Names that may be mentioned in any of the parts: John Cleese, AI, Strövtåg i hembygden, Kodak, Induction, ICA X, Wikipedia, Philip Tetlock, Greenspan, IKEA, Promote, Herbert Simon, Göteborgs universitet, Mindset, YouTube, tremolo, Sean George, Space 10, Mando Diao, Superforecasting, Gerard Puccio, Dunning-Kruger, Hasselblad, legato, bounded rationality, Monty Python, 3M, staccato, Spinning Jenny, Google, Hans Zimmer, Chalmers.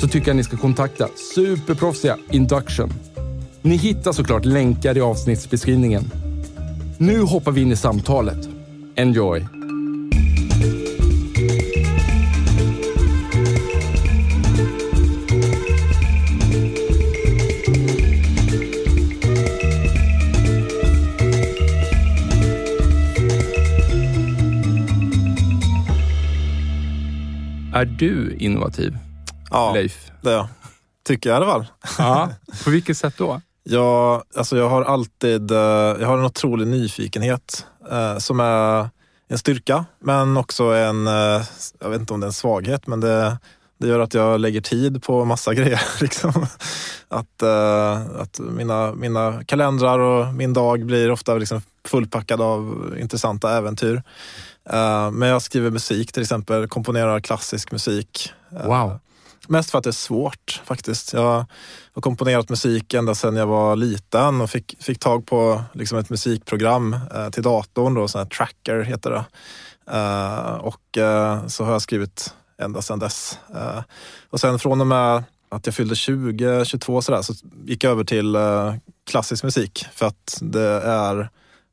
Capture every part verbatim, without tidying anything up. så tycker jag ni ska kontakta superproffsiga Induction. Ni hittar såklart länkar i avsnittsbeskrivningen. Nu hoppar vi in i samtalet. Enjoy! Är du innovativ? Ja, Leif? Det är jag. Tycker jag i alla fall. Ja, på vilket sätt då? Jag, alltså jag har alltid jag har en otrolig nyfikenhet eh, som är en styrka, men också en, jag vet inte om det är en svaghet, men det, det gör att jag lägger tid på massa grejer. Liksom. Att, eh, att mina, mina kalendrar och min dag blir ofta liksom fullpackad av intressanta äventyr. Uh, men jag skriver musik till exempel, komponerar klassisk musik. Wow. Uh, mest för att det är svårt faktiskt. Jag har komponerat musik ända sedan jag var liten och fick, fick tag på liksom ett musikprogram uh, till datorn, då, sån här Tracker heter det. Uh, och uh, så har jag skrivit ända sedan dess. Uh, och sen från och med att jag fyllde tjugo, tjugotvå sådär, så gick jag över till uh, klassisk musik för att det är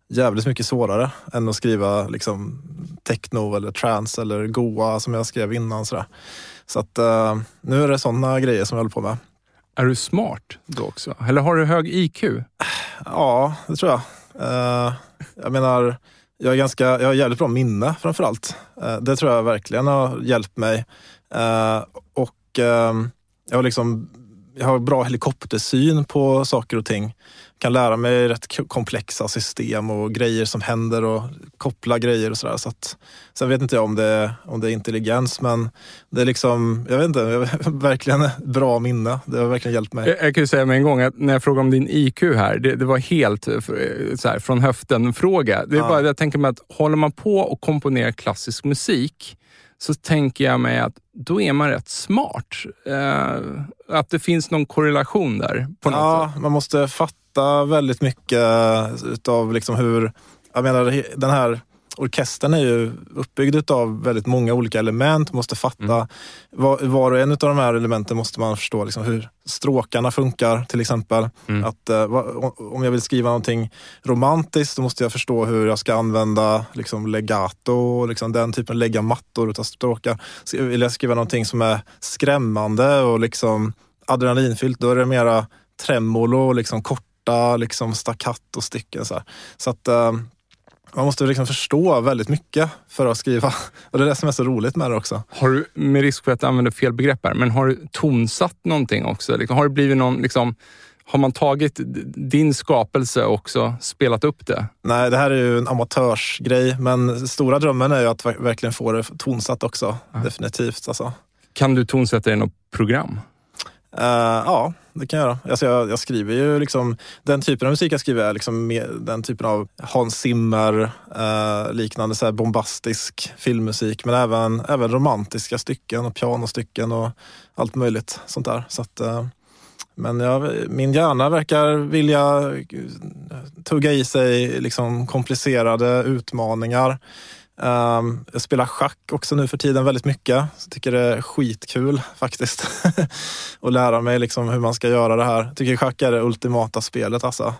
jävligt mycket svårare än att skriva liksom techno eller trance eller goa som jag skrev innan. Sådär. Så att eh, nu är det sådana grejer som jag håller på med. Är du smart då också? Eller har du hög I Q? Ja, det tror jag. Eh, jag menar, jag, är ganska, jag har jävligt bra minne framförallt. Eh, det tror jag verkligen har hjälpt mig. Eh, och eh, jag har liksom... Jag har bra helikoptersyn på saker och ting. Kan lära mig rätt komplexa system och grejer som händer och koppla grejer och sådär. Så att, sen vet inte jag om det, om det är intelligens, men det är liksom, jag vet inte, jag har verkligen bra minne. Det har verkligen hjälpt mig. Jag, jag kan ju säga med en gång att när jag frågade om din I Q här, det, det var helt så här, från höften fråga. Det är ja. bara, jag tänker mig att håller man på och komponerar klassisk musik, så tänker jag mig att då är man rätt smart. Eh, att det finns någon korrelation där. På något ja, sätt. Man måste fatta väldigt mycket utav liksom hur... Jag menar, den här orkestern är ju uppbyggd utav väldigt många olika element. Man måste fatta mm. var, var och en utav de här elementen måste man förstå liksom hur stråkarna funkar till exempel. Mm. Att, om jag vill skriva någonting romantiskt, då måste jag förstå hur jag ska använda liksom legato, liksom den typen, lägga mattor utav stråkar. Vill jag skriva någonting som är skrämmande och liksom adrenalinfyllt, då är det mera tremolo, liksom korta liksom staccato och stycken. Så här. Så att... Man måste liksom förstå väldigt mycket för att skriva. Och det är det som är så roligt med det också. Har du, med risk för att använda fel begrepp här, men har du tonsatt någonting också? Har det blivit någon, liksom, har man tagit din skapelse också spelat upp det? Nej, det här är ju en amatörsgrej. Men stora drömmen är ju att verkligen få det tonsatt också. Aha. Definitivt. Alltså. Kan du tonsätta i något program? Uh, ja, det kan jag göra. Alltså jag, jag skriver ju liksom, den typen av musik jag skriver är liksom med, den typen av Hans Zimmer, uh, liknande så här bombastisk filmmusik, men även, även romantiska stycken och pianostycken och allt möjligt sånt där. Så att, uh, men jag, min hjärna verkar vilja tugga i sig liksom komplicerade utmaningar. Um, jag spelar schack också nu för tiden väldigt mycket. Jag tycker det är skitkul faktiskt och lära mig liksom hur man ska göra det här. Jag tycker schack är det ultimata spelet alltså.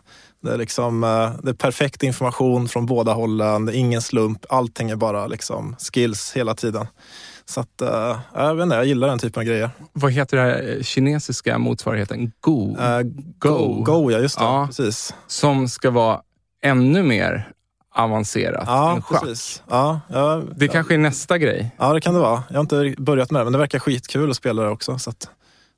Det är liksom uh, det är perfekt information från båda hållen. Det är ingen slump. Allting är bara liksom skills hela tiden. Så att, äh, jag vet inte, jag gillar den typen av grejer. Vad heter det här kinesiska motsvarigheten? Go? Äh, go. Go, ja just det. Ja, precis. Som ska vara ännu mer avancerat. Ja, precis. Ja, ja, det ja. Kanske är nästa grej. Ja, det kan det vara. Jag har inte börjat med det, men det verkar skitkul att spela det också. Så att,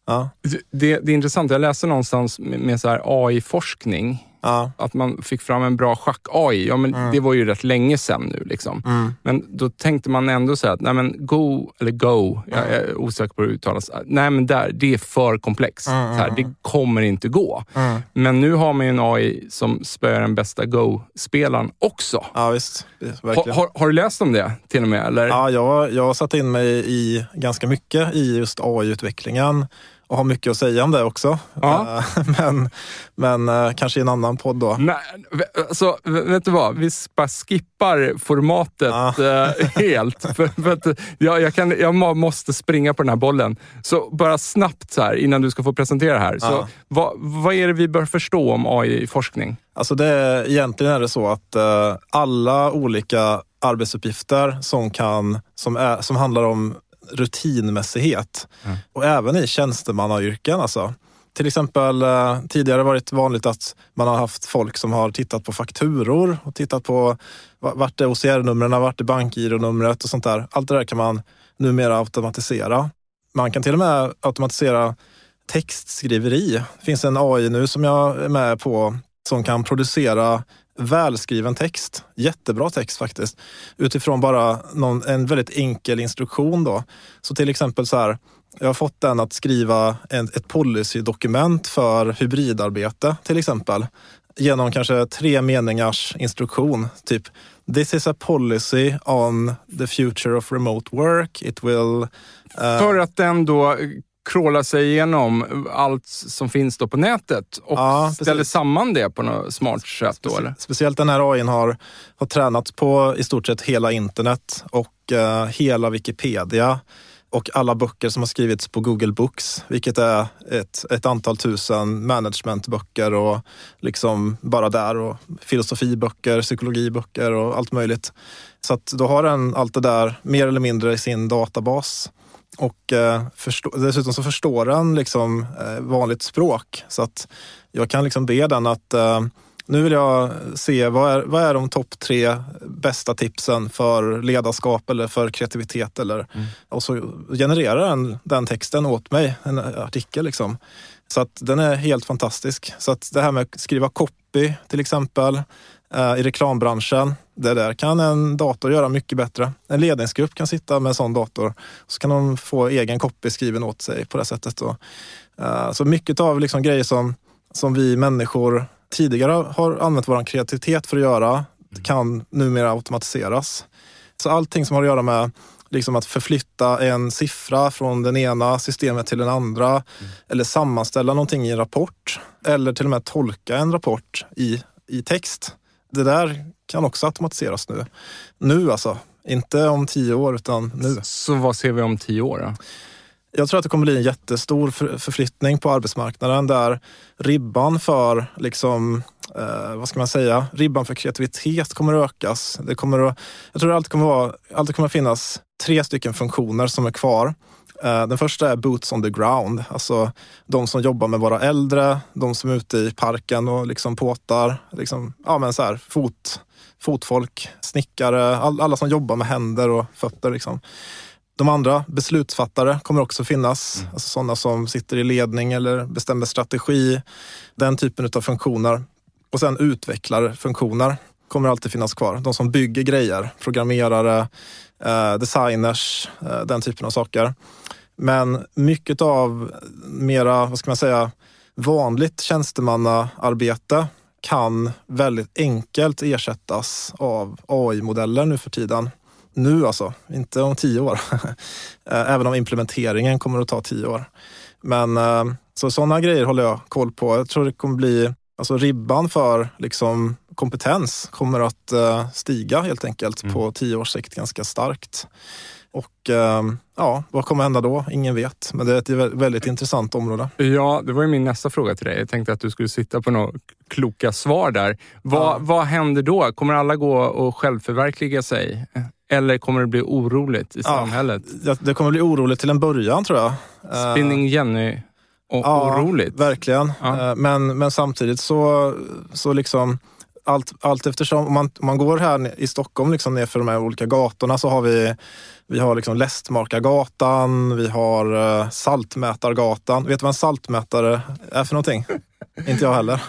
ja. det, det är intressant. Jag läste någonstans med, med så här A I-forskning. Ja. Att man fick fram en bra schack-A I. Ja, men mm. det var ju rätt länge sedan nu. Liksom. Mm. Men då tänkte man ändå så här att nej men go, eller go, mm. jag är osäker på hur det uttalas. Nej men där, det är för komplext. Mm. Så här, det kommer inte gå. Mm. Men nu har man ju en A I som spöar den bästa go-spelaren också. Ja visst, verkligen. Ha, har, har du läst om det till och med? Eller? Ja, jag, jag satt in mig i ganska mycket i just A I-utvecklingen. Och har mycket att säga om det också. Ja. Men, men kanske i en annan podd då. Nej, alltså, vet du vad? Vi bara skippar formatet ja. helt. för, för att jag, jag, kan, jag måste springa på den här bollen. Så bara snabbt så här, innan du ska få presentera det här. Så ja. vad, vad är det vi bör förstå om A I-forskning? Alltså det är, egentligen är det så att uh, alla olika arbetsuppgifter som, kan, som, är, som handlar om rutinmässighet. Mm. Och även i tjänstemannayrken alltså. Till exempel eh, tidigare varit vanligt att man har haft folk som har tittat på fakturor och tittat på vart är O C R-numren, vart är bankgironumret och sånt där. Allt det där kan man numera automatisera. Man kan till och med automatisera textskriveri. Det finns en A I nu som jag är med på som kan producera välskriven text, jättebra text faktiskt, utifrån bara någon, en väldigt enkel instruktion då. Så till exempel så här, jag har fått den att skriva en, ett policydokument för hybridarbete till exempel, genom kanske tre meningars instruktion, typ this is a policy on the future of remote work, it will... Uh... För att den då kråla sig igenom allt som finns då på nätet och ja, ställer precis. Samman det på något smart sätt då, eller? Speciellt den här A I:n har, har tränats på i stort sett hela internet och eh, hela Wikipedia och alla böcker som har skrivits på Google Books, vilket är ett, ett antal tusen managementböcker och liksom bara där och filosofiböcker, psykologiböcker och allt möjligt. Så att då har den allt det där mer eller mindre i sin databas. Och eh, förstå, dessutom så förstår den liksom eh, vanligt språk. Så att jag kan liksom be den att eh, nu vill jag se vad är, vad är de topp tre bästa tipsen för ledarskap eller för kreativitet. Eller, mm. Och så genererar den, den texten åt mig, en artikel liksom. Så att den är helt fantastisk. Så att det här med att skriva copy till exempel eh, i reklambranschen. Det där kan en dator göra mycket bättre. En ledningsgrupp kan sitta med en sån dator. Så kan de få egen copy skriven åt sig på det sättet. Då. Så mycket av liksom grejer som, som vi människor tidigare har använt vår kreativitet för att göra kan numera automatiseras. Så allting som har att göra med liksom att förflytta en siffra från den ena systemet till den andra. Mm. Eller sammanställa någonting i en rapport. Eller till och med tolka en rapport i, i text. Det där kan också automatiseras nu. Nu alltså, inte om tio år utan nu. Så vad ser vi om tio år då? Jag tror att det kommer bli en jättestor förflyttning på arbetsmarknaden där ribban för liksom, eh, vad ska man säga, ribban för kreativitet kommer att ökas. Det kommer att, jag tror att allt kommer att vara, allt kommer att finnas tre stycken funktioner som är kvar. Den första är boots on the ground, alltså de som jobbar med våra äldre, de som är ute i parken och liksom påtar, liksom, ja men så här, fot, fotfolk, snickare, all, alla som jobbar med händer och fötter liksom. De andra, beslutsfattare, kommer också finnas, mm. alltså sådana som sitter i ledning eller bestämmer strategi, den typen av funktioner. Och sen utvecklarfunktioner kommer alltid finnas kvar, de som bygger grejer, programmerare, designers, den typen av saker. Men mycket av mera, vad ska man säga, vanligt tjänstemannaarbete kan väldigt enkelt ersättas av A I-modeller nu för tiden. Nu alltså, inte om tio år. Även om implementeringen kommer att ta tio år. Men så sådana grejer håller jag koll på. Jag tror det kommer bli, alltså ribban för liksom kompetens kommer att stiga helt enkelt mm. på tio års sikt ganska starkt. Och ja, vad kommer hända då? Ingen vet. Men det är ett väldigt intressant område. Ja, det var ju min nästa fråga till dig. Jag tänkte att du skulle sitta på några kloka svar där. Vad, ja. vad händer då? Kommer alla gå och självförverkliga sig? Eller kommer det bli oroligt i samhället? Ja, det kommer bli oroligt till en början, tror jag. Spinning Jenny och ja, oroligt. Verkligen. Ja. Men, men samtidigt så, så liksom... Allt, allt eftersom, om man, om man går här i Stockholm liksom ner för de här olika gatorna, så har vi, vi har liksom Lästmarkargatan, vi har uh, Saltmätargatan. Vet du vad en saltmätare är för någonting? Inte jag heller.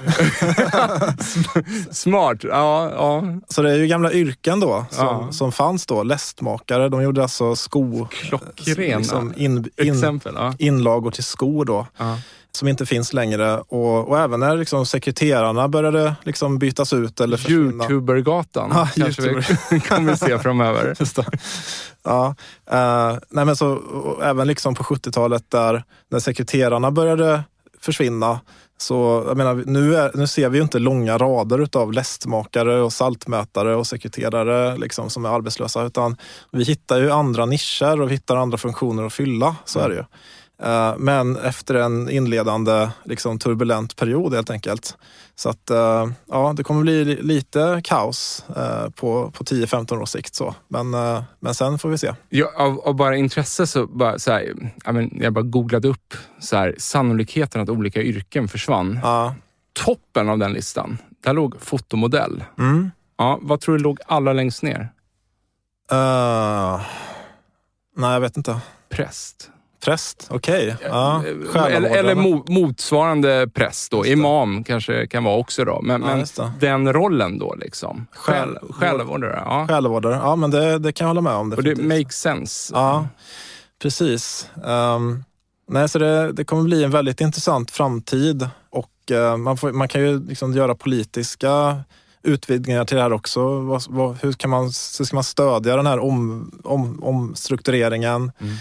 Smart, ja, ja. Så det är ju gamla yrken då, som, ja. som fanns då, lästmakare. De gjorde alltså sko... Klockrena liksom in, in, exempel, ja. Inlagor till skor då. Ja. Som inte finns längre. Och, och även när liksom sekreterarna började liksom bytas ut eller försvinna. Youtubergatan ah, kanske YouTuber. Vi kommer se framöver. Just det. Ja. Uh, nej men så, även liksom på sjuttiotalet där när sekreterarna började försvinna. Så jag menar, nu, är, nu ser vi ju inte långa rader av lästmakare och saltmätare och sekreterare liksom, som är arbetslösa. Utan vi hittar ju andra nischer och vi hittar andra funktioner att fylla. Så mm. är det ju. Men efter en inledande liksom, turbulent period helt enkelt. Så att ja, det kommer bli lite kaos på, på tio femton års sikt. Så. Men, men sen får vi se. Ja, av, av bara intresse så, bara, så här, jag, men, jag bara googlade upp så här, sannolikheten att olika yrken försvann. Ja. Toppen av den listan, där låg fotomodell. Mm. Ja, vad tror du låg allra längst ner? Uh, nej, jag vet inte. Präst. Präst, okej. Okay. Ja. Eller, eller mo- motsvarande präst då. Imam kanske kan vara också då. Men, ja, men den rollen då liksom. Själ, självvårdare. Ja. Självvårdare, ja men det, det kan jag hålla med om. Det och det makes sense. Ja, precis. Um, nej, så det, det kommer bli en väldigt intressant framtid. Och uh, man, får, man kan ju liksom göra politiska... utvidgningar till det här också. Vad, vad, hur, kan man, hur ska man stödja den här om, om, omstruktureringen? Mm.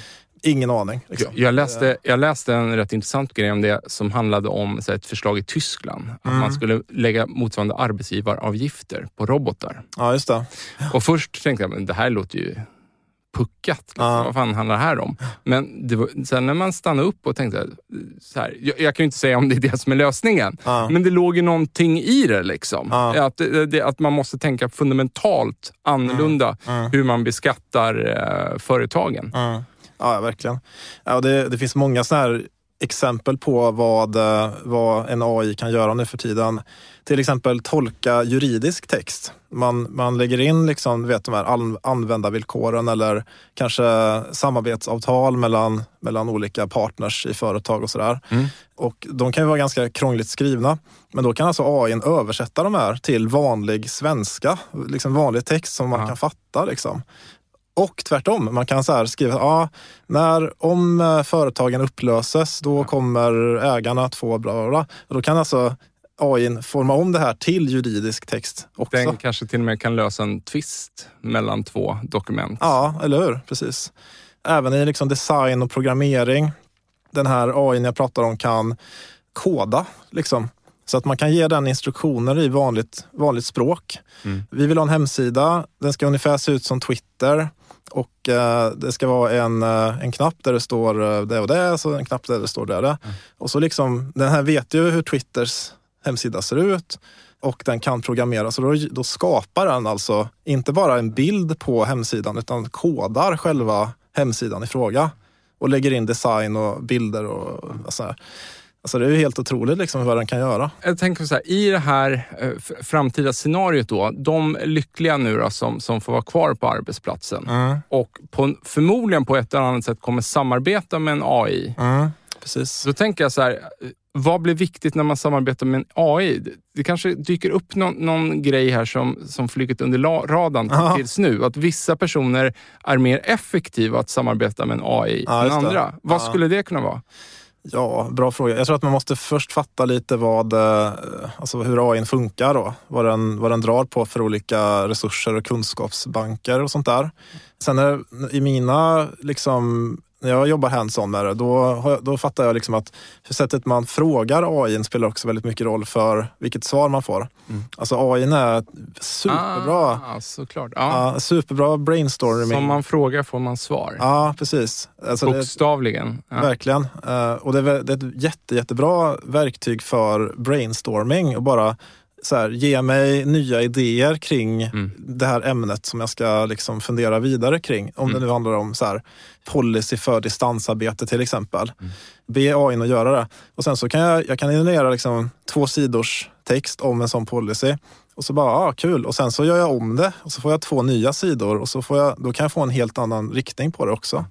Ingen aning. Liksom. Jag, jag, läste, jag läste en rätt intressant grej om det som handlade om så här, ett förslag i Tyskland. Mm. Att man skulle lägga motsvarande arbetsgivaravgifter på robotar. Ja, just det. Och först tänkte jag, men det här låter ju puckat. Liksom. Ja. Vad fan handlar det här om? Men det var, sen när man stannade upp och tänkte så här, jag, jag kan ju inte säga om det är det som är lösningen. Ja. Men det låg ju någonting i det liksom. Ja. Att, det, att man måste tänka fundamentalt annorlunda mm. Mm. hur man beskattar eh, företagen. Mm. Ja, verkligen. Ja, det, det finns många såna här exempel på vad, vad en A I kan göra nu för tiden. Till exempel tolka juridisk text. Man, man lägger in liksom, vet, de här användarvillkoren eller kanske samarbetsavtal mellan, mellan olika partners i företag och sådär. Mm. Och de kan ju vara ganska krångligt skrivna. Men då kan alltså A I översätta de här till vanlig svenska. Liksom vanlig text som man ja. kan fatta liksom. Och tvärtom, man kan så här skriva ja, när om företagen upplöses då kommer ägarna att få bla bla bla. Då kan alltså A I forma om det här till juridisk text också. Den kanske till och med kan lösa en tvist mellan två dokument. Ja, eller hur? Precis. Även i liksom design och programmering. Den här A I jag pratar om kan koda liksom. Så att man kan ge den instruktioner i vanligt, vanligt språk. Mm. Vi vill ha en hemsida, den ska ungefär se ut som Twitter. Och eh, det ska vara en, en knapp där det står det och det, så en knapp där det står det och det. Mm. Och så liksom, den här vet ju hur Twitters hemsida ser ut. Och den kan programmeras. Så då, då skapar den alltså inte bara en bild på hemsidan utan kodar själva hemsidan i fråga. Och lägger in design och bilder och, och så här. Alltså det är ju helt otroligt liksom vad den kan göra. Jag tänker så här, i det här framtida scenariot då, de lyckliga nu då, som, som får vara kvar på arbetsplatsen mm. och på, förmodligen på ett eller annat sätt kommer samarbeta med en A I. Mm. Precis. Då tänker jag så här, vad blir viktigt när man samarbetar med en A I? Det kanske dyker upp någon, någon grej här som, som flugit under radarn ja. tills nu. Att vissa personer är mer effektiva att samarbeta med en A I ja, än andra. Det. Vad ja. skulle det kunna vara? Ja, bra fråga. Jag tror att man måste först fatta lite vad, alltså hur A I funkar då. Vad den, vad den drar på för olika resurser och kunskapsbanker och sånt där. Sen är, i mina, liksom, när jag jobbar hands-on med det, då, då fattar jag liksom att hur sättet man frågar A I spelar också väldigt mycket roll för vilket svar man får. Mm. Alltså A I är superbra. Ah, såklart. Ja. Ja, superbra brainstorming. Som man frågar får man svar. Ja, precis. Alltså bokstavligen. Det, ja. Verkligen. Och det är, det är ett jätte, jättebra verktyg för brainstorming och bara så här, ge mig nya idéer kring mm. det här ämnet som jag ska liksom fundera vidare kring. Om mm. det nu handlar om så här, policy för distansarbete till exempel. Mm. Be A I att göra det. Och sen så kan jag, jag kan generera liksom två sidors text om en sån policy. Och så bara, ja ah, kul. Och sen så gör jag om det. Och så får jag två nya sidor. Och så får jag, då kan jag få en helt annan riktning på det också.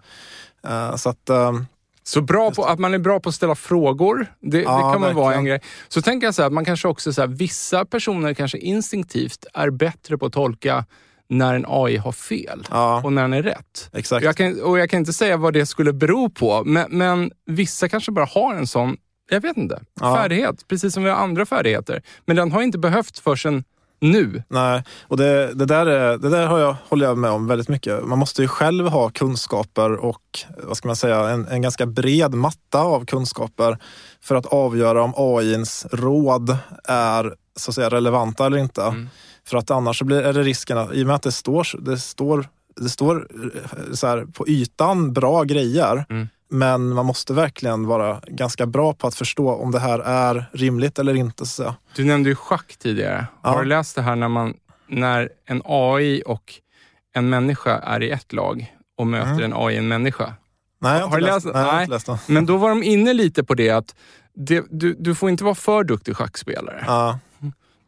Uh, så att... Uh, Så bra på, att man är bra på att ställa frågor, det, ja, det kan man verkligen vara en grej. Så tänker jag så här, man kanske också så här, vissa personer kanske instinktivt är bättre på att tolka när en A I har fel ja. och när den är rätt. Exakt. Jag kan, och jag kan inte säga vad det skulle bero på, men, men vissa kanske bara har en sån, jag vet inte, ja. färdighet. Precis som vi har andra färdigheter. Men den har inte behövt förrän nu. Nej, och det, det där, är, det där har jag, håller jag med om väldigt mycket. Man måste ju själv ha kunskaper och, vad ska man säga, en, en ganska bred matta av kunskaper för att avgöra om A I:ns råd är så att säga relevanta eller inte. Mm. För att annars så blir, är det risken att, i och med att det står, det står, det står så här, på ytan bra grejer, mm. men man måste verkligen vara ganska bra på att förstå om det här är rimligt eller inte. Så. Du nämnde ju schack tidigare. Ja. Har du läst det här när, man, när en A I och en människa är i ett lag och möter mm. en A I en människa? Nej, jag har inte läst, läst, nej, nej. Jag har inte läst det. Men då var de inne lite på det att det, du, du får inte vara för duktig schackspelare. Ja.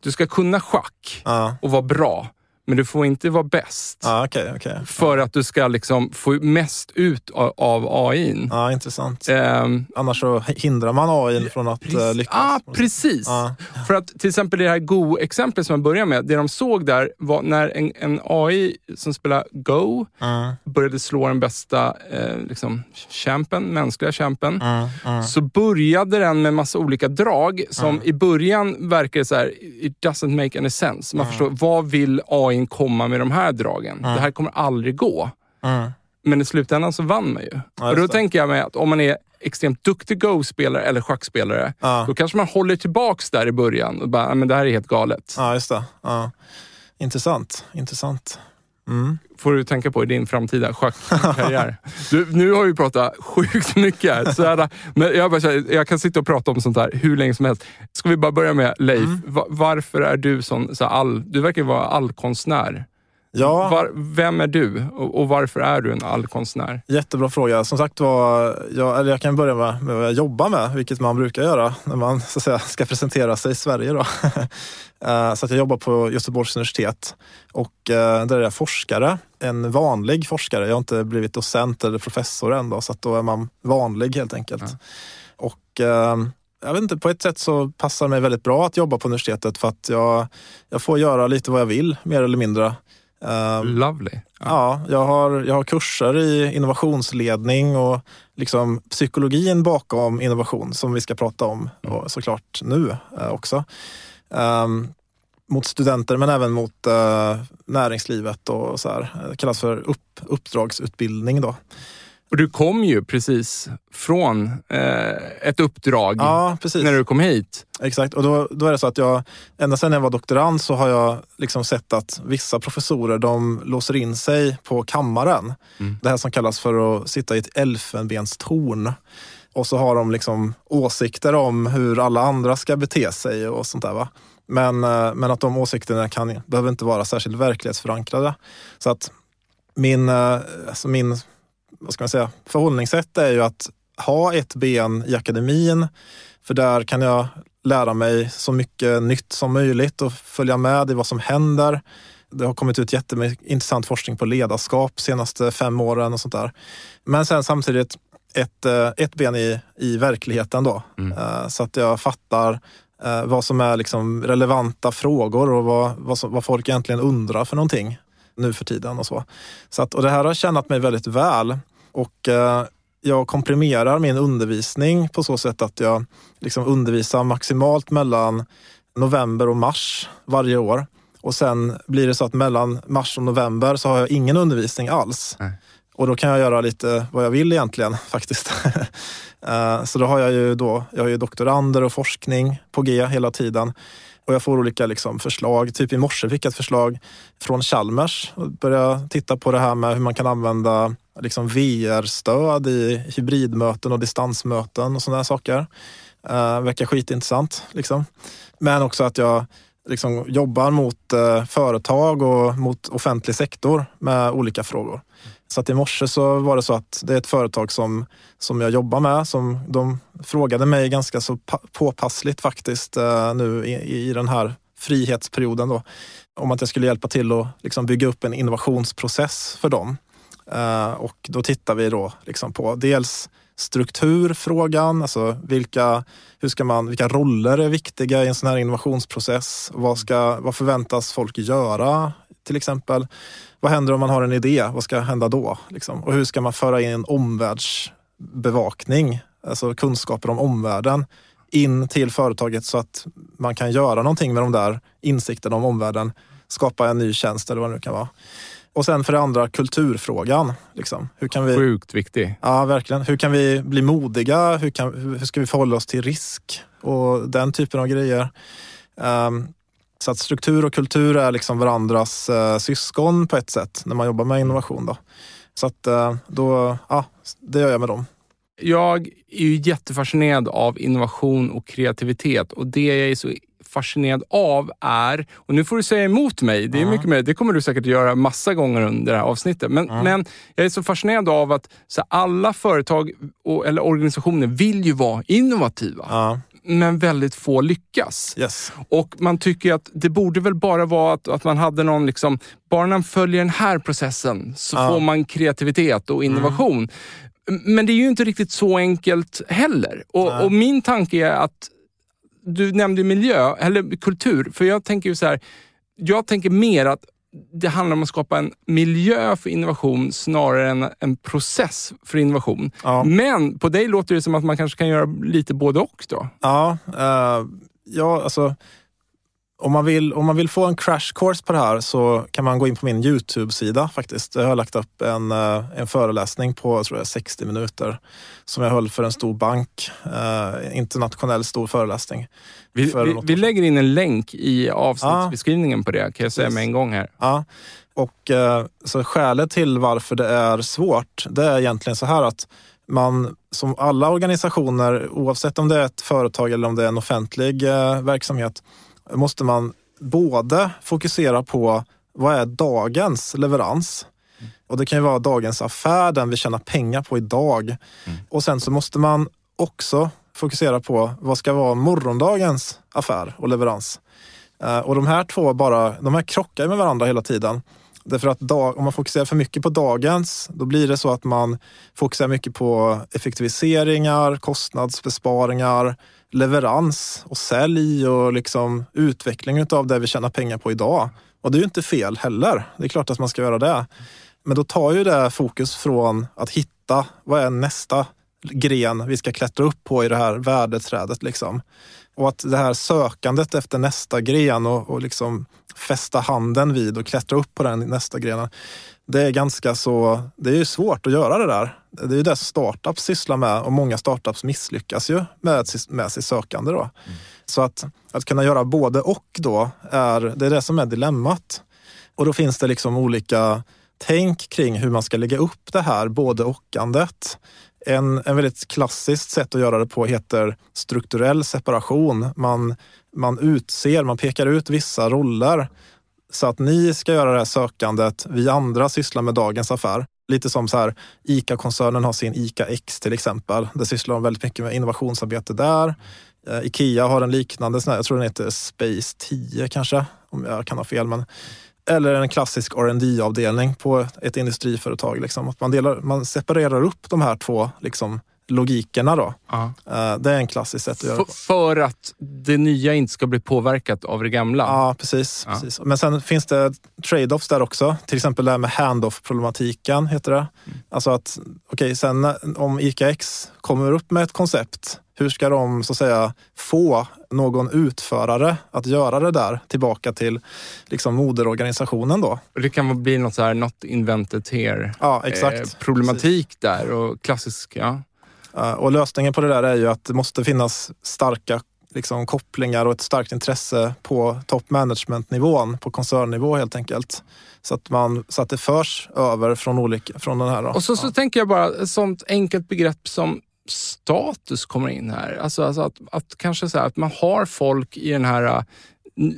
Du ska kunna schack ja. och vara bra. Men du får inte vara bäst. Ah, okay, okay. För att du ska liksom få mest ut av A I. Ja, ah, intressant. Um, Annars så hindrar man A I från att precis, lyckas. Ah, precis. Ah. För att till exempel det här Go-exemplet som jag började med. Det de såg där var när en, en A I som spelar Go mm. började slå den bästa eh, liksom, champen, mänskliga champen. Mm, mm. Så började den med massa olika drag som mm. i början verkade så här, it doesn't make any sense. Man mm. förstår, vad vill A I komma med de här dragen. Mm. Det här kommer aldrig gå. Mm. Men i slutändan så vann man ju. Ja, och då det. tänker jag mig att om man är extremt duktig Go-spelare eller schackspelare, ja. då kanske man håller tillbaks där i början och bara, men det här är helt galet. Ja, just det. Ja. Intressant. Intressant. Mm. Får du tänka på i din framtida schackkarriär. Du, nu har vi pratat sjukt mycket här, så här men jag, bara, jag kan sitta och prata om sånt här hur länge som helst. Ska vi bara börja med Leif, mm. va, varför är du sån så här, all, du verkar vara allkonstnär. Ja. Var, vem är du och, och varför är du en allkonstnär? Jättebra fråga. Som sagt var, jag, eller jag kan börja med, med vad jag jobbar med, vilket man brukar göra när man så att säga, ska presentera sig i Sverige då. Så att jag jobbar på Göteborgs universitet och där är jag forskare, en vanlig forskare. Jag har inte blivit docent eller professor än då, så att då är man vanlig helt enkelt. Ja. Och jag vet inte, på ett sätt så passar det mig väldigt bra att jobba på universitetet för att jag, jag får göra lite vad jag vill, mer eller mindre. Uh, Lovely. Ja, ja jag, har, jag har kurser i innovationsledning och liksom psykologin bakom innovation som vi ska prata om och såklart nu uh, också um, mot studenter men även mot uh, näringslivet och så här. Det kallas för upp, uppdragsutbildning då. Och du kom ju precis från eh, ett uppdrag ja, när du kom hit. Exakt, och då, då är det så att jag, ända sedan jag var doktorand så har jag liksom sett att vissa professorer, de låser in sig på kammaren. Mm. Det här som kallas för att sitta i ett elfenbenstorn. Och så har de liksom åsikter om hur alla andra ska bete sig och sånt där va. Men, eh, men att de åsikterna kan, behöver inte vara särskilt verklighetsförankrade. Så att min... Eh, alltså min vad ska man säga, förhållningssätt är ju att ha ett ben i akademin för där kan jag lära mig så mycket nytt som möjligt och följa med i vad som händer. Det har kommit ut jättemycket intressant forskning på ledarskap de senaste fem åren och sånt där. Men sen samtidigt ett, ett ben i, i verkligheten då. Mm. Så att jag fattar vad som är liksom relevanta frågor och vad, vad, som, vad folk egentligen undrar för någonting nu för tiden och så. Så att, och det här har tjänat mig väldigt väl och eh, jag komprimerar min undervisning på så sätt att jag liksom undervisar maximalt mellan november och mars varje år och sen blir det så att mellan mars och november så har jag ingen undervisning alls. Nej. Och då kan jag göra lite vad jag vill egentligen faktiskt. eh, så då har jag ju då, jag har ju doktorander och forskning på G hela tiden. Och jag får olika liksom förslag. Typ i morse fick jag ett förslag från Chalmers. Och började titta på det här med hur man kan använda liksom V R-stöd i hybridmöten och distansmöten och sådana här saker. Uh, verkar skitintressant. Liksom. Men också att jag liksom jobbar mot eh, företag och mot offentlig sektor med olika frågor. Så att i morse så var det så att det är ett företag som, som jag jobbar med, som de frågade mig ganska så pa- påpassligt faktiskt eh, nu i, i den här frihetsperioden då, om att jag skulle hjälpa till att liksom bygga upp en innovationsprocess för dem. Eh, och då tittar vi då liksom på dels strukturfrågan, alltså vilka, hur ska man, vilka roller är viktiga i en sån här innovationsprocess, vad, ska, vad förväntas folk göra till exempel, vad händer om man har en idé, vad ska hända då liksom? Och hur ska man föra in omvärldsbevakning, alltså kunskaper om omvärlden in till företaget så att man kan göra någonting med de där insikterna om omvärlden, skapa en ny tjänst eller vad det nu kan vara. Och sen för det andra, kulturfrågan. Liksom. Hur kan vi, sjukt viktig. Ja, verkligen. Hur kan vi bli modiga? Hur, kan, hur ska vi förhålla oss till risk? Och den typen av grejer. Um, så att struktur och kultur är liksom varandras uh, syskon på ett sätt när man jobbar med innovation. Då. Så att uh, då, ja, det gör jag med dem. Jag är ju jättefascinerad av innovation och kreativitet. Och det jag är så fascinerad av är, och nu får du säga emot mig, det är mm. mycket mer, det kommer du säkert göra massa gånger under det här avsnittet, men, mm. men jag är så fascinerad av att så alla företag och, eller organisationer vill ju vara innovativa, mm. men väldigt få lyckas. Yes. Och man tycker att det borde väl bara vara att, att man hade någon liksom, bara när man följer den här processen så mm. får man kreativitet och innovation. Mm. Men det är ju inte riktigt så enkelt heller. Och, mm. och min tanke är att du nämnde miljö, eller kultur, för jag tänker ju så här, jag tänker mer att det handlar om att skapa en miljö för innovation snarare än en process för innovation. Ja. Men på dig låter det som att man kanske kan göra lite både och då. Ja, eh, ja alltså om man, vill, om man vill få en crash course på det här så kan man gå in på min YouTube-sida faktiskt. Jag har lagt upp en, en föreläsning på jag tror jag, sextio minuter som jag höll för en stor bank. Eh, internationell stor föreläsning. Vi, vi, vi lägger in en länk i avsnittsbeskrivningen ja. På det, kan jag säga yes. med en gång här. Ja, och eh, så skälet till varför det är svårt, det är egentligen så här att man som alla organisationer, oavsett om det är ett företag eller om det är en offentlig eh, verksamhet, måste man både fokusera på vad är dagens leverans. Och det kan ju vara dagens affär, den vi tjänar pengar på idag. Mm. Och sen så måste man också fokusera på vad ska vara morgondagens affär och leverans. Och de här två bara, de här krockar med varandra hela tiden. Därför att dag, om man fokuserar för mycket på dagens, då blir det så att man fokuserar mycket på effektiviseringar, kostnadsbesparingar, leverans och sälj och liksom utveckling av det vi tjänar pengar på idag. Och det är ju inte fel heller. Det är klart att man ska göra det. Men då tar ju det fokus från att hitta vad är nästa gren vi ska klättra upp på i det här värdeträdet liksom. Och att det här sökandet efter nästa gren och, och liksom fästa handen vid och klättra upp på den nästa grenen. Det är ganska så, det är ju svårt att göra det där. Det är ju det startups sysslar med och många startups misslyckas ju med, med sitt sökande då. Mm. Så att, att kunna göra både och då, är, det är det som är dilemmat. Och då finns det liksom olika tänk kring hur man ska lägga upp det här både och-andet. En, en väldigt klassiskt sätt att göra det på heter strukturell separation. Man, man utser, man pekar ut vissa roller så att ni ska göra det här sökandet, vi andra sysslar med dagens affär. Lite som så här, ICA-koncernen har sin ICA X till exempel. Det sysslar de väldigt mycket med innovationsarbete där. Eh, IKEA har en liknande, jag tror den heter Space tio kanske, om jag kan ha fel. Men, eller en klassisk R and D-avdelning på ett industriföretag. Liksom. Att man, delar, man separerar upp de här två liksom, logikerna då. Uh-huh. Det är en klassisk sätt att göra det på. För att det nya inte ska bli påverkat av det gamla. Ja, precis. Uh-huh. precis. Men sen finns det trade-offs där också. Till exempel det här med handoff-problematiken heter det. Mm. Alltså att, okej, okay, sen om ICA X kommer upp med ett koncept, hur ska de så att säga få någon utförare att göra det där tillbaka till liksom moderorganisationen då? Och det kan bli något så här not invented here ja, exakt. Eh, problematik precis. Där och klassisk, ja. Och lösningen på det där är ju att det måste finnas starka liksom, kopplingar och ett starkt intresse på toppmanagementnivån, på koncernnivå helt enkelt. Så att, man, så att det förs över från, olika, från den här. Då. Och så, så ja. Tänker jag bara, sånt enkelt begrepp som status kommer in här. Alltså, alltså att, att kanske så här, att man har folk i den här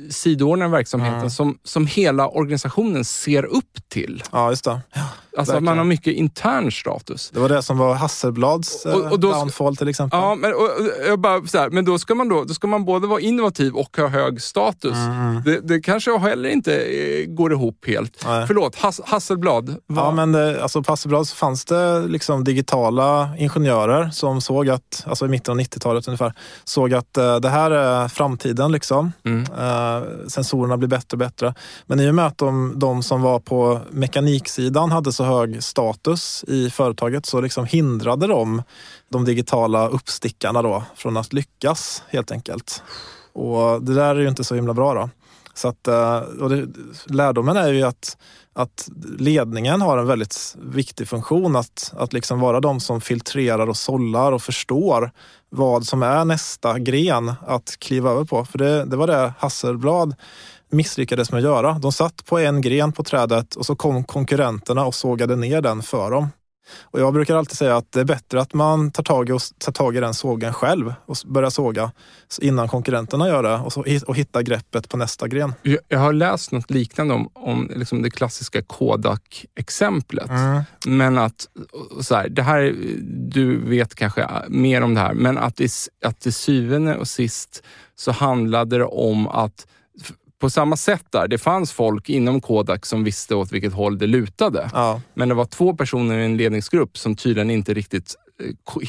sidoordnade verksamheten mm. som, som hela organisationen ser upp till. Ja, just det. Ja, alltså verkligen. Man har mycket intern status. Det var det som var Hasselblads och, och då, downfall till exempel. Ja, men, och, jag bara, så här, men då, ska man då, då ska man både vara innovativ och ha hög status. Mm. Det, det kanske heller inte går ihop helt. Nej. Förlåt, Has, Hasselblad. Var... Ja, men det, alltså på Hasselblad så fanns det liksom digitala ingenjörer som såg att, alltså i mitten av nittiotalet ungefär, såg att uh, det här är framtiden liksom. Mm. Uh, sensorerna blir bättre och bättre. Men i och med att de, de som var på mekaniksidan hade så hög status i företaget så liksom hindrade de de digitala uppstickarna då från att lyckas helt enkelt. Och det där är ju inte så himla bra då. Så att, och det, lärdomen är ju att, att ledningen har en väldigt viktig funktion att, att liksom vara de som filtrerar och sållar och förstår vad som är nästa gren att kliva över på. För det, det var det Hasselblad misslyckades med att göra. De satt på en gren på trädet och så kom konkurrenterna och sågade ner den för dem. Och jag brukar alltid säga att det är bättre att man tar tag i, och tar tag i den sågen själv och börjar såga innan konkurrenterna gör det och, så, och hitta greppet på nästa gren. Jag har läst något liknande om, om liksom det klassiska Kodak-exemplet. Mm. Men att så här, det här, du vet kanske mer om det här, men att det, att det syvende och sist så handlade det om att på samma sätt där, det fanns folk inom Kodak som visste åt vilket håll det lutade. Ja. Men det var två personer i en ledningsgrupp som tydligen inte riktigt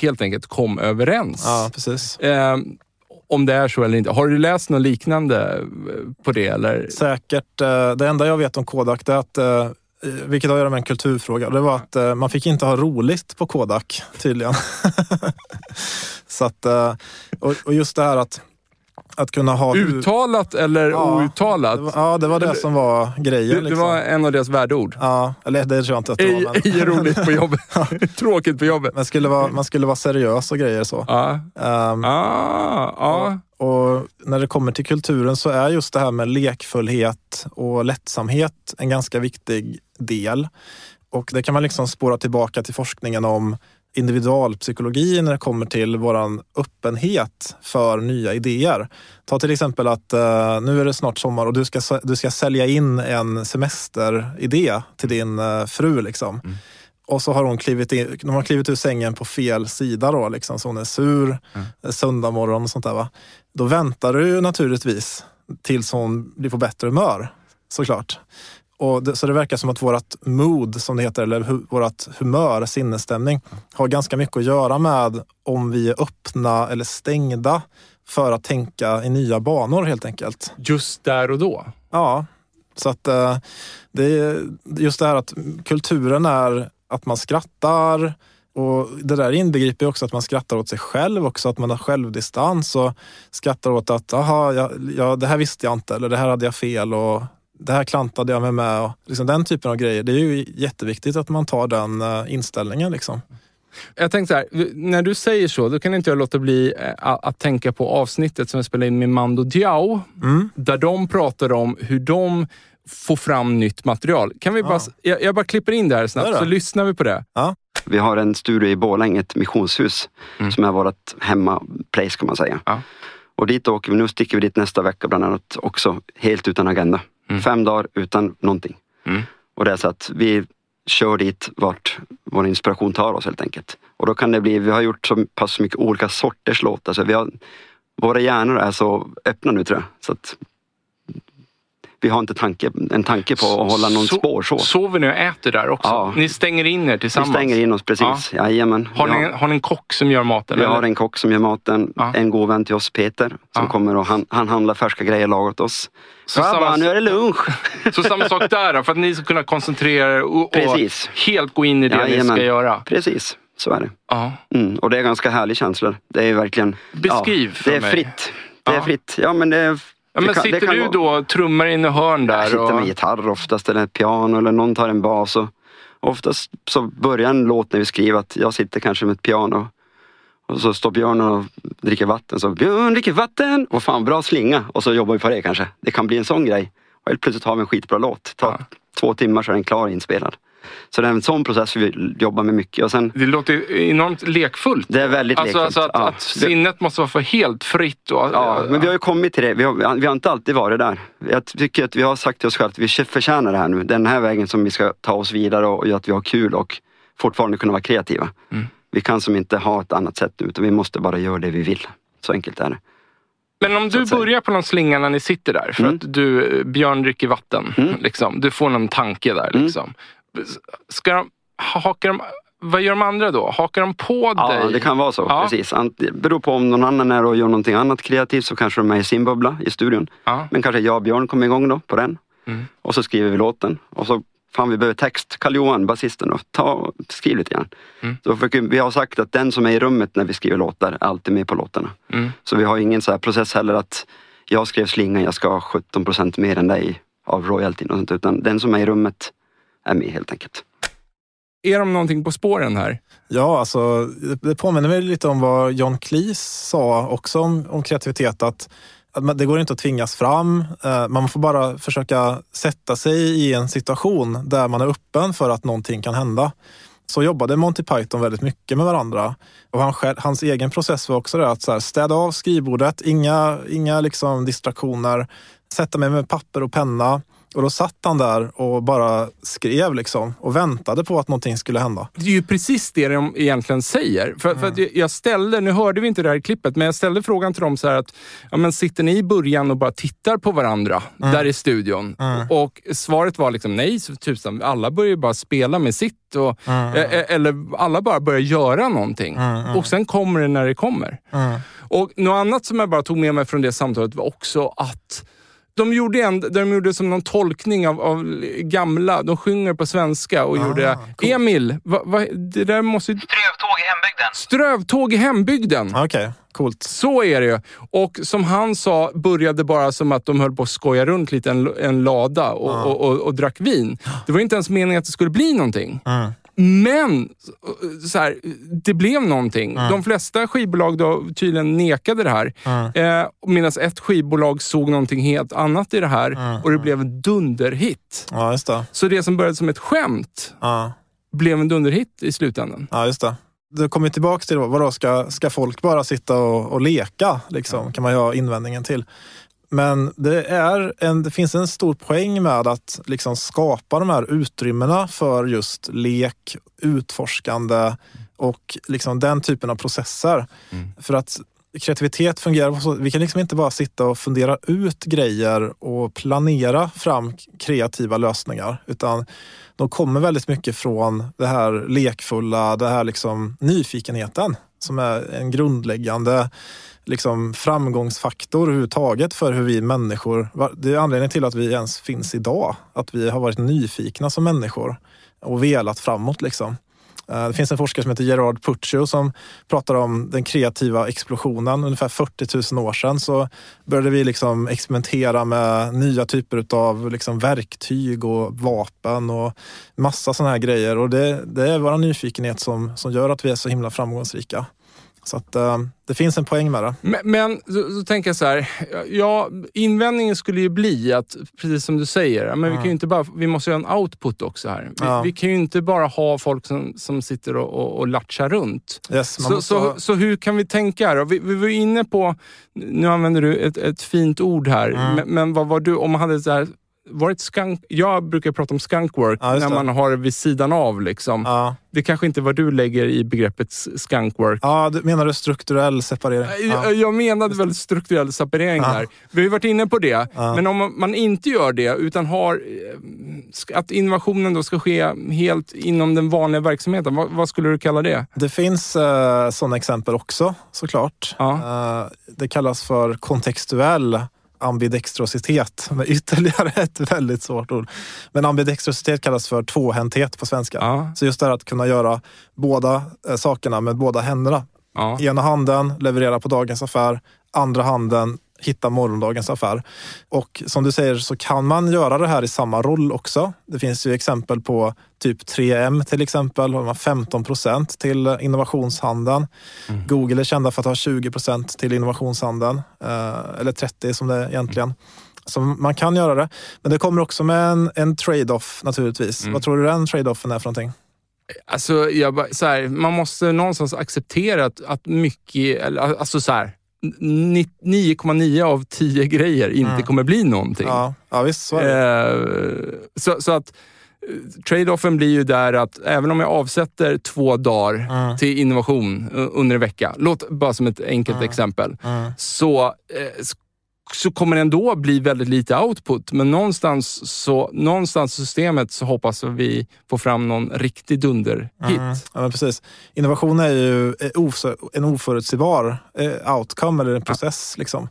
helt enkelt kom överens. Ja, precis. Eh, om det är så eller inte. Har du läst något liknande på det? Eller? Säkert. Det enda jag vet om Kodak är att, vilket har att göra med en kulturfråga, det var att man fick inte ha roligt på Kodak, tydligen. Så att, och just det här att Att kunna ha... Uttalat eller ja, outtalat? Det var, ja, det var det som var grejen. Det, det liksom. Var en av deras värdeord. Ja, eller det tror jag inte att det var. Ej, ej roligt på jobbet. Tråkigt på jobbet. Man skulle vara, man skulle vara seriös och grejer så. Ja. Um, ah, ja. Och, och när det kommer till kulturen så är just det här med lekfullhet och lättsamhet en ganska viktig del. Och det kan man liksom spåra tillbaka till forskningen om individualpsykologi när det kommer till våran öppenhet för nya idéer. Ta till exempel att eh, nu är det snart sommar och du ska, du ska sälja in en semesteridé till din eh, fru liksom. Mm. Och så har hon klivit, in, hon har klivit ur sängen på fel sida då liksom, så hon är sur mm. söndag morgon och sånt där va. Då väntar du naturligtvis tills hon blir på bättre humör, såklart. Och det, så det verkar som att vårat mood, som det heter, eller hu, vårat humör, sinnesstämning, har ganska mycket att göra med om vi är öppna eller stängda för att tänka i nya banor helt enkelt. Just där och då? Ja, så att det är just det här att kulturen är att man skrattar, och det där inbegriper också att man skrattar åt sig själv också, att man har självdistans och skrattar åt att aha, jag, jag, det här visste jag inte, eller det här hade jag fel och det här klantade jag mig med. Och liksom den typen av grejer. Det är ju jätteviktigt att man tar den inställningen. Liksom. Jag tänkte så här. När du säger så, då kan inte jag låta bli att tänka på avsnittet som jag spelade in med Mando Diao. Mm. Där de pratar om hur de får fram nytt material. Kan vi bara, ja. jag, jag bara klipper in det här snabbt, det så lyssnar vi på det. Ja. Vi har en studio i Borlänge, ett missionshus. Mm. Som är vårt hemmaplace kan man säga. Ja. Och dit åker vi. Nu sticker vi dit nästa vecka bland annat också. Helt utan agenda. Mm. Fem dagar utan någonting. Mm. Och det är så att vi kör dit vart vår inspiration tar oss helt enkelt. Och då kan det bli, vi har gjort så pass mycket olika sorters låtar. Så vi har, våra hjärnor är så öppna nu tror jag. Så att vi har inte tanke, en tanke på att hålla någon so- spår så. Sover ni och äter där också? Ja. Ni stänger in er tillsammans? Vi stänger in oss, precis. Ja. Jajamän. Har ni, ja. har ni en kock som gör maten? Vi eller? har en kock som gör maten. Ja. En god vän till oss, Peter, som ja. kommer och han, han handlar färska grejer lagat oss. Så ja, samma, bara, nu är det lunch. Så samma sak där, för att ni ska kunna koncentrera er och, och helt gå in i det ja, ni jajamän. ska göra. Precis, så är det. Ja. Mm, och det är ganska härlig känsla. Det är verkligen... Beskriv ja, för mig. Det är fritt. Det ja. är fritt. Ja, men det är... Ja, men kan, sitter du då och trummar in i hörn där? Jag sitter och... med gitarr oftast, eller piano, eller någon tar en bas. Och oftast så börjar en låt när vi skriver att jag sitter kanske med ett piano. Och så står Björn och dricker vatten. Så Björn dricker vatten! Och fan, bra slinga. Och så jobbar vi på det kanske. Det kan bli en sån grej. Och helt plötsligt har vi en skitbra låt. Ta ja. två timmar så är den klar och inspelad. Så det är en sån process vi jobbar med mycket. Och sen, det låter enormt lekfullt. Det är väldigt alltså, lekfullt. Alltså att, ja. att sinnet måste vara för helt fritt. Och, ja, ja, men vi har ju kommit till det. Vi har, vi har inte alltid varit där. Jag tycker att vi har sagt till oss själva att vi förtjänar det här nu. Den här vägen som vi ska ta oss vidare och göra att vi har kul och fortfarande kunna vara kreativa. Mm. Vi kan som inte ha ett annat sätt utan vi måste bara göra det vi vill. Så enkelt är det. Men om du börjar på någon slinga när ni sitter där för mm. att du, Björn dricker vatten mm. liksom, du får någon tanke där liksom. Mm. Ska de, hakar de, vad gör de andra då? Hakar de på ja, dig? Ja, det kan vara så, ja. Precis. Det beror på om någon annan är och gör någonting annat kreativt så kanske de är i sin bubbla i studion. Ja. Men kanske jag och Björn kommer igång då på den. Mm. Och så skriver vi låten och så fan vi behöver text, Karl-Johan, basisten då, ta, skriv lite grann. Mm. Så vi har sagt att den som är i rummet när vi skriver låtar är alltid med på låtarna. Mm. Så vi har ingen så här process heller att jag skrev slingan, jag ska ha sjutton procent mer än dig av royalty och sånt, utan den som är i rummet är med helt enkelt. Är de någonting på spåren här? Ja, alltså det påminner mig lite om vad John Cleese sa också om, om kreativitet, att det går inte att tvingas fram. Man får bara försöka sätta sig i en situation där man är öppen för att någonting kan hända. Så jobbade Monty Python väldigt mycket med varandra. Och han själv, hans egen process var också det att så här, städa av skrivbordet. Inga, inga liksom distraktioner. Sätta mig med papper och penna. Och då satt han där och bara skrev liksom och väntade på att någonting skulle hända. Det är ju precis det de egentligen säger. För, mm. för att jag ställde, nu hörde vi inte det här klippet, men jag ställde frågan till dem så här att ja, men sitter ni i början och bara tittar på varandra mm. där i studion? Mm. Och svaret var liksom nej, så tusan, alla börjar bara spela med sitt och, mm. eh, eller alla bara börjar göra någonting. Mm. Mm. Och sen kommer det när det kommer. Mm. Och något annat som jag bara tog med mig från det samtalet var också att De gjorde, en, de gjorde som någon tolkning av, av gamla, de sjunger på svenska och ah, gjorde cool. Emil, va, va, det där måste ju... Strövtåg i hembygden. Strövtåg i hembygden. Okej, okay, coolt. Så är det ju. Och som han sa, började bara som att de höll på att skoja runt lite en, en lada och, ah. och, och, och drack vin. Det var inte ens meningen att det skulle bli någonting. Mm. Men så här, det blev någonting. Mm. De flesta skivbolag då tydligen nekade det här. Mm. Eh, medan ett skivbolag såg någonting helt annat i det här. Mm. Och det blev en dunderhit. Ja, just det. Så det som började som ett skämt mm. blev en dunderhit i slutändan. Ja, just det. Du kommer tillbaka till vad då ska, ska folk bara sitta och, och leka? Liksom, mm. kan man göra invändningen till. Men det, är en, det finns en stor poäng med att liksom skapa de här utrymmena för just lek, utforskande och liksom den typen av processer. Mm. För att kreativitet fungerar så, vi kan liksom inte bara sitta och fundera ut grejer och planera fram kreativa lösningar, utan de kommer väldigt mycket från det här lekfulla, det här liksom nyfikenheten som är en grundläggande liksom framgångsfaktor överhuvudtaget för hur vi människor, det är anledningen till att vi ens finns idag, att vi har varit nyfikna som människor och velat framåt liksom. Det finns en forskare som heter Gerard Puccio som pratar om den kreativa explosionen. Ungefär fyrtio tusen år sedan så började vi liksom experimentera med nya typer av liksom verktyg och vapen och massa sådana här grejer. Och det, det är vår nyfikenhet som, som gör att vi är så himla framgångsrika. Så att äh, det finns en poäng med det. Men, men så, så tänker jag så här, ja, invändningen skulle ju bli att, precis som du säger, men mm. vi kan ju inte bara, vi måste göra en output också här. Vi, ja. vi kan ju inte bara ha folk som, som sitter och, och, och latchar runt. Yes, man så, måste... så, så hur kan vi tänka här? Vi, vi var inne på, nu använder du ett, ett fint ord här, mm. men, men vad var du, om man hade så här, varit skunk, jag brukar prata om skunkwork ja, när man har det vid sidan av liksom. Ja. Det kanske inte vad du lägger i begreppet skunkwork. Ja, du menar du strukturell separering? Ja. Jag, jag menade väl strukturell separering ja. här. Vi har varit inne på det. Ja. Men om man inte gör det utan har att innovationen då ska ske helt inom den vanliga verksamheten. Vad, vad skulle du kalla det? Det finns eh, sådana exempel också, såklart. Ja. Eh, det kallas för kontextuell ambidextrositet, med ytterligare ett väldigt svårt ord. Men ambidextrositet kallas för tvåhänthet på svenska. Ja. Så just det här att kunna göra båda eh, sakerna med båda händerna. Ja. Ena handen leverera på dagens affär, andra handen hitta morgondagens affär. Och som du säger så kan man göra det här i samma roll också. Det finns ju exempel på typ tre M till exempel, har man femton procent till innovationshandeln. Mm. Google är kända för att ha tjugo procent till innovationshandeln. Eller trettio som det är egentligen. Så man kan göra det. Men det kommer också med en, en trade-off naturligtvis. Mm. Vad tror du den trade-offen är för någonting? Alltså, jag, så här, man måste någonstans acceptera att, att mycket... Alltså så här... nio komma nio av tio grejer inte mm. kommer bli någonting. Ja, ja visst. Så, eh, så, så att trade-offen blir ju där att även om jag avsätter två dagar mm. till innovation under en vecka, låt bara som ett enkelt mm. exempel, mm. så eh, så kommer det ändå bli väldigt lite output. Men någonstans så någonstans systemet så hoppas vi få fram någon riktig dunder hit. Mm. Ja, men precis. Innovation är ju en oförutsägbar outcome eller en process. Ja. Liksom.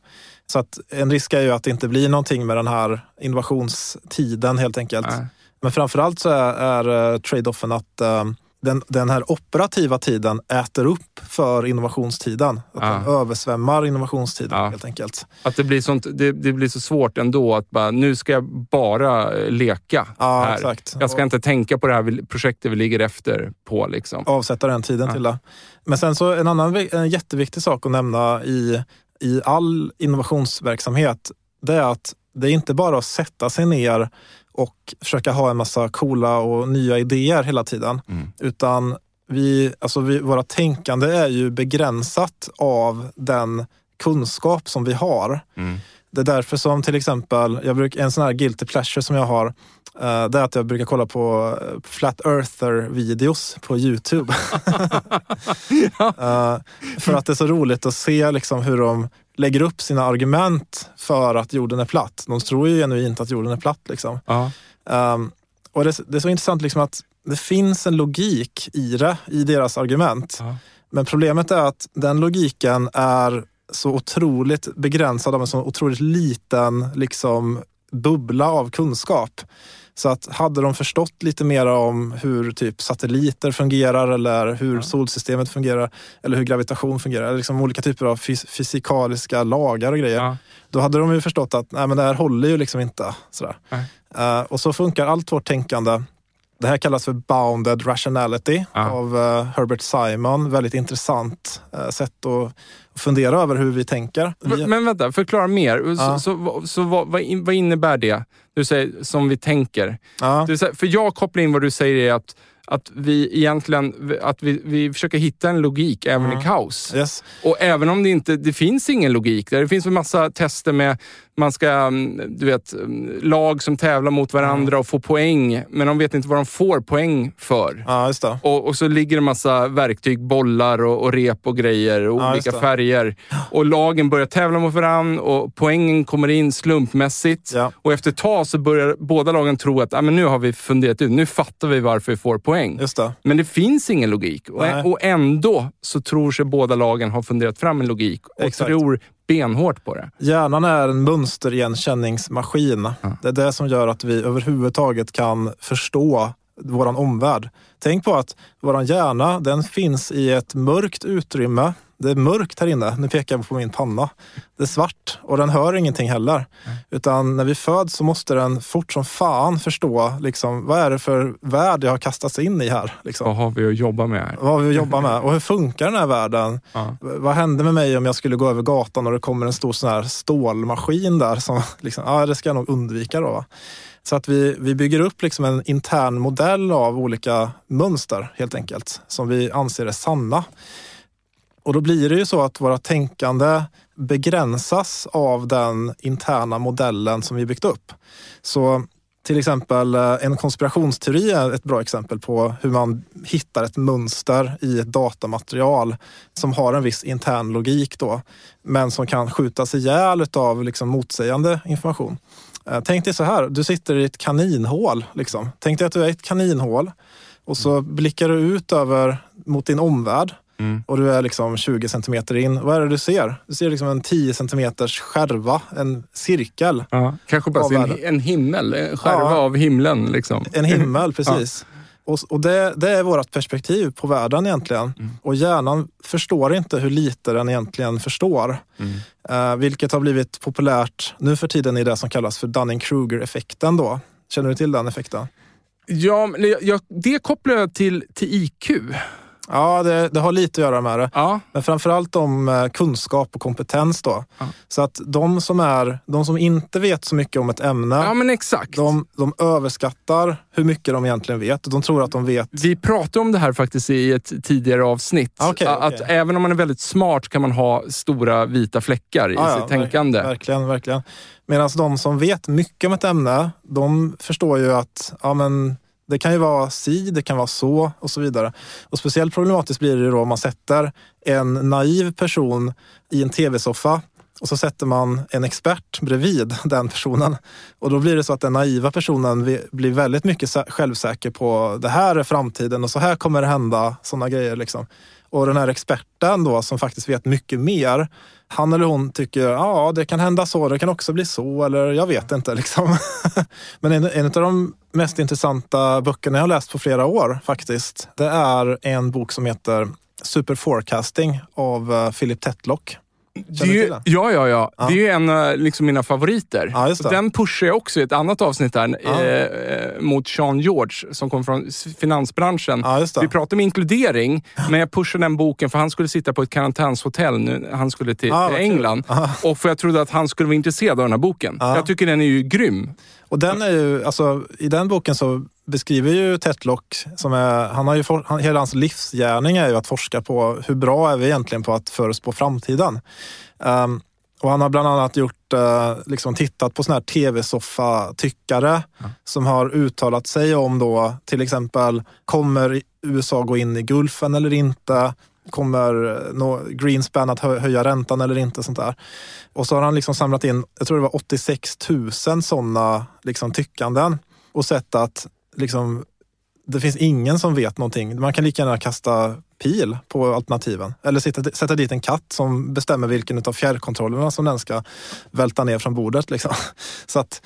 Så att en risk är ju att det inte blir någonting med den här innovationstiden helt enkelt. Ja. Men framförallt så är, är trade-offen att den, den här operativa tiden äter upp för innovationstiden. Att ja. den översvämmar innovationstiden ja. helt enkelt. Att det blir, sånt, det, det blir så svårt ändå att bara, nu ska jag bara leka ja, här. Exakt. Jag ska och, inte tänka på det här projektet vi ligger efter på. Liksom. Avsätta den tiden ja. till det. Men sen så en annan en jätteviktig sak att nämna i, i all innovationsverksamhet, det är att det är inte bara att sätta sig ner och försöka ha en massa coola och nya idéer hela tiden. Mm. Utan vi, alltså vi, våra tänkande är ju begränsat av den kunskap som vi har. Mm. Det är därför som till exempel, jag bruk, en sån här guilty pleasure som jag har, eh, det är att jag brukar kolla på Flat Earther-videos på YouTube. eh, för att det är så roligt att se liksom hur de lägger upp sina argument för att jorden är platt. De tror ju genuint att jorden är platt. Liksom. Uh-huh. Um, och det, det är så intressant liksom att det finns en logik i det, i deras argument. Uh-huh. Men problemet är att den logiken är så otroligt begränsad av en så otroligt liten liksom, bubbla av kunskap. Så att hade de förstått lite mer om hur typ satelliter fungerar eller hur ja. solsystemet fungerar eller hur gravitation fungerar eller liksom olika typer av fys- fysikaliska lagar och grejer ja. då hade de ju förstått att nej men det här håller ju liksom inte sådär. Uh, och så funkar allt vårt tänkande. Det här kallas för bounded rationality ja. av uh, Herbert Simon. Väldigt intressant uh, sätt att fundera över hur vi tänker. Vi... Men vänta, förklara mer. Ja. Så, så, så vad, vad innebär det? Du säger som vi tänker. Ja. Du säger, för jag kopplar in vad du säger är att, att vi egentligen att vi, vi försöker hitta en logik även mm. i kaos. Yes. Och även om det inte det finns ingen logik där. Det finns en massa tester med man ska, du vet, lag som tävlar mot varandra mm. och får poäng. Men de vet inte vad de får poäng för. Ja, just det. Och, och så ligger det massa verktyg, bollar och, och rep och grejer. Och ja, olika färger. Och lagen börjar tävla mot varandra. Och poängen kommer in slumpmässigt. Ja. Och efter ett tag så börjar båda lagen tro att ah, men nu har vi funderat ut. Nu fattar vi varför vi får poäng. Just det. Men det finns ingen logik. Och, och ändå så tror sig båda lagen har funderat fram en logik. Och exakt. Tror... benhårt på det. Hjärnan är en mönsterigenkänningsmaskin. Mm. Det är det som gör att vi överhuvudtaget kan förstå våran omvärld. Tänk på att våran hjärna, den finns i ett mörkt utrymme. Det är mörkt här inne. Nu pekar jag på min panna. Det är svart och den hör ingenting heller. Mm. Utan när vi föds så måste den fort som fan förstå liksom, vad är det för värld jag har kastat sig in i här? Liksom. Vad har vi att jobba med här? Vad har vi att jobba med? Och hur funkar den här världen? Mm. Vad hände med mig om jag skulle gå över gatan och det kommer en stor sån här stålmaskin där som liksom, ja, det ska jag nog undvika då. Så att vi, vi bygger upp liksom en intern modell av olika mönster helt enkelt som vi anser är sanna. Och då blir det ju så att våra tänkande begränsas av den interna modellen som vi byggt upp. Så till exempel en konspirationsteori är ett bra exempel på hur man hittar ett mönster i ett datamaterial som har en viss intern logik då, men som kan skjutas ihjäl av liksom motsägande information. Tänk dig så här, du sitter i ett kaninhål. Liksom. Tänk dig att du är i ett kaninhål och så blickar du ut över mot din omvärld. Mm. Och du är liksom tjugo centimeter in. Vad är det du ser? Du ser liksom en tio centimeters skärva, en cirkel. Ja, kanske bara en, en himmel, en skärva ja, av himlen. Liksom. En himmel, precis. Ja. Och, och det, det är vårt perspektiv på världen egentligen. Mm. Och hjärnan förstår inte hur lite den egentligen förstår. Mm. Eh, vilket har blivit populärt nu för tiden i det som kallas för Dunning-Kruger-effekten då. Känner du till den effekten? Ja, jag, jag, det kopplar jag till, till I Q. Ja, det, det har lite att göra med det. Ja. Men framförallt om kunskap och kompetens då. Ja. Så att de som, är, de som inte vet så mycket om ett ämne, ja, men exakt. De, de överskattar hur mycket de egentligen vet. De tror att de vet. Vi pratade om det här faktiskt i ett tidigare avsnitt. Okay, okay. Att även om man är väldigt smart kan man ha stora vita fläckar i ja, sitt ja, tänkande. Verk, verkligen, verkligen. Medan de som vet mycket om ett ämne, de förstår ju att ja, men det kan ju vara si, det kan vara så och så vidare. Och speciellt problematiskt blir det då om man sätter en naiv person i en tv-soffa och så sätter man en expert bredvid den personen. Och då blir det så att den naiva personen blir väldigt mycket självsäker på det här är framtiden och så här kommer det hända, sådana grejer liksom. Och den här experten då som faktiskt vet mycket mer, han eller hon tycker ja, det kan hända så, det kan också bli så, eller jag vet inte liksom. Men en, en av de mest intressanta böckerna jag har läst på flera år faktiskt, det är en bok som heter Superforecasting av uh, Philip Tetlock. Det är ju, ja, ja, ja. Ah. Det är ju en av liksom, mina favoriter. Ah, just det. Den pushar jag också i ett annat avsnitt här ah. eh, mot Sean George som kom från finansbranschen. Ah, just det. Vi pratade om inkludering, men jag pushade den boken för han skulle sitta på ett karantänshotell nu. Han skulle till ah, England. Ah. Och för jag trodde att han skulle vara intresserad av den här boken. Ah. Jag tycker den är ju grym. Och den är ju, alltså, i den boken så beskriver ju Tetlock, som är, han har ju for, han, hela hans livsgärning är ju att forska på hur bra är vi egentligen på att förutspå framtiden. Um, och han har bland annat gjort, uh, liksom tittat på såna här tv-soffa-tyckare mm. som har uttalat sig om då, till exempel, kommer U S A gå in i Gulfen eller inte? Kommer nå Greenspan att höja räntan eller inte, sånt där. Och så har han liksom samlat in, jag tror det var åttiosex tusen sådana liksom tyckanden och sett att liksom, det finns ingen som vet någonting. Man kan lika gärna kasta pil på alternativen. Eller sitta, sätta dit en katt som bestämmer vilken av fjärrkontrollerna som den ska välta ner från bordet. Liksom. Så att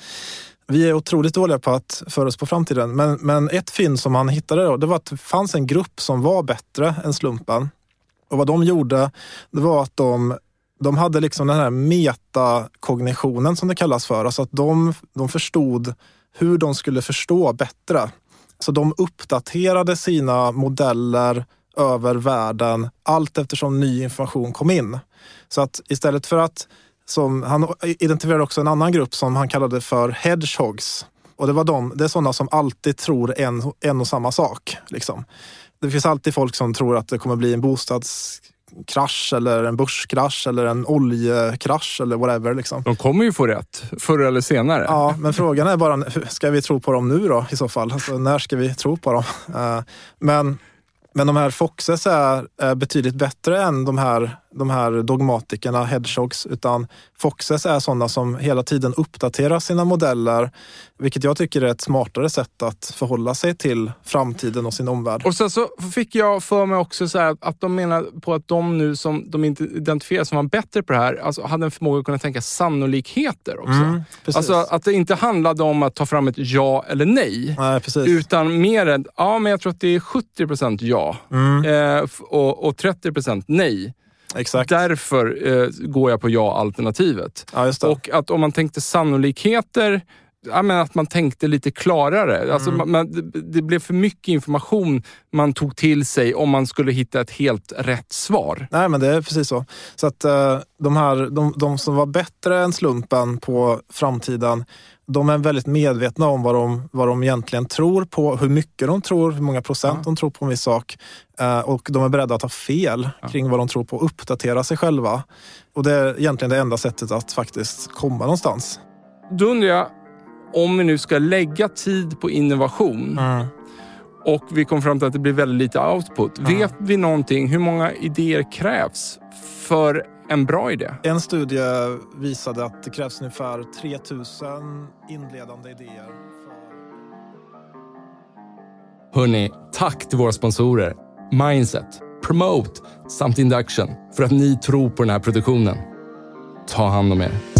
vi är otroligt dåliga på att föra oss på framtiden. Men, men ett fynd som han hittade då, det var att det fanns en grupp som var bättre än slumpen. Och vad de gjorde, det var att de, de hade liksom den här metakognitionen som det kallas för. Alltså att de, de förstod hur de skulle förstå bättre. Så de uppdaterade sina modeller över världen allt eftersom ny information kom in. Så att istället för att, som, han identifierade också en annan grupp som han kallade för hedgehogs. Och det var de, det är sådana som alltid tror en, en och samma sak liksom. Det finns alltid folk som tror att det kommer bli en bostadskrasch eller en börskrasch eller en oljekrasch eller whatever liksom. De kommer ju få rätt förr eller senare. Ja, men frågan är bara, ska vi tro på dem nu då i så fall? Alltså, när ska vi tro på dem? Men, men de här foxes är betydligt bättre än de här, de här dogmatikerna, hedgehogs, utan foxes är sådana som hela tiden uppdaterar sina modeller, vilket jag tycker är ett smartare sätt att förhålla sig till framtiden och sin omvärld. Och sen så fick jag för mig också så här att de menar på att de nu som de inte identifierar som var bättre på det här, alltså hade en förmåga att kunna tänka sannolikheter också. Mm, alltså att det inte handlade om att ta fram ett ja eller nej, nej utan mer än, ja men jag tror att det är sjuttio procent ja mm. eh, och, och trettio procent nej. Exakt. Därför eh, går jag på ja-alternativet. Ja, just det. Och att om man tänkte sannolikheter, ja, men att man tänkte lite klarare. Mm. Alltså, man, man, det blev för mycket information man tog till sig om man skulle hitta ett helt rätt svar. Nej, men det är precis så. Så att eh, de, här, de, de som var bättre än slumpen på framtiden, de är väldigt medvetna om vad de, vad de egentligen tror på, hur mycket de tror, hur många procent ja. de tror på en viss sak. Eh, och de är beredda att ha fel ja. kring vad de tror på och uppdatera sig själva. Och det är egentligen det enda sättet att faktiskt komma någonstans. Då undrar jag, om vi nu ska lägga tid på innovation mm. och vi kom fram till att det blir väldigt lite output. Mm. Vet vi någonting, hur många idéer krävs för en bra idé? En studie visade att det krävs ungefär tre tusen inledande idéer. För... Hörrni, tack till våra sponsorer Mindset, Promote samt Induction för att ni tror på den här produktionen. Ta hand om er.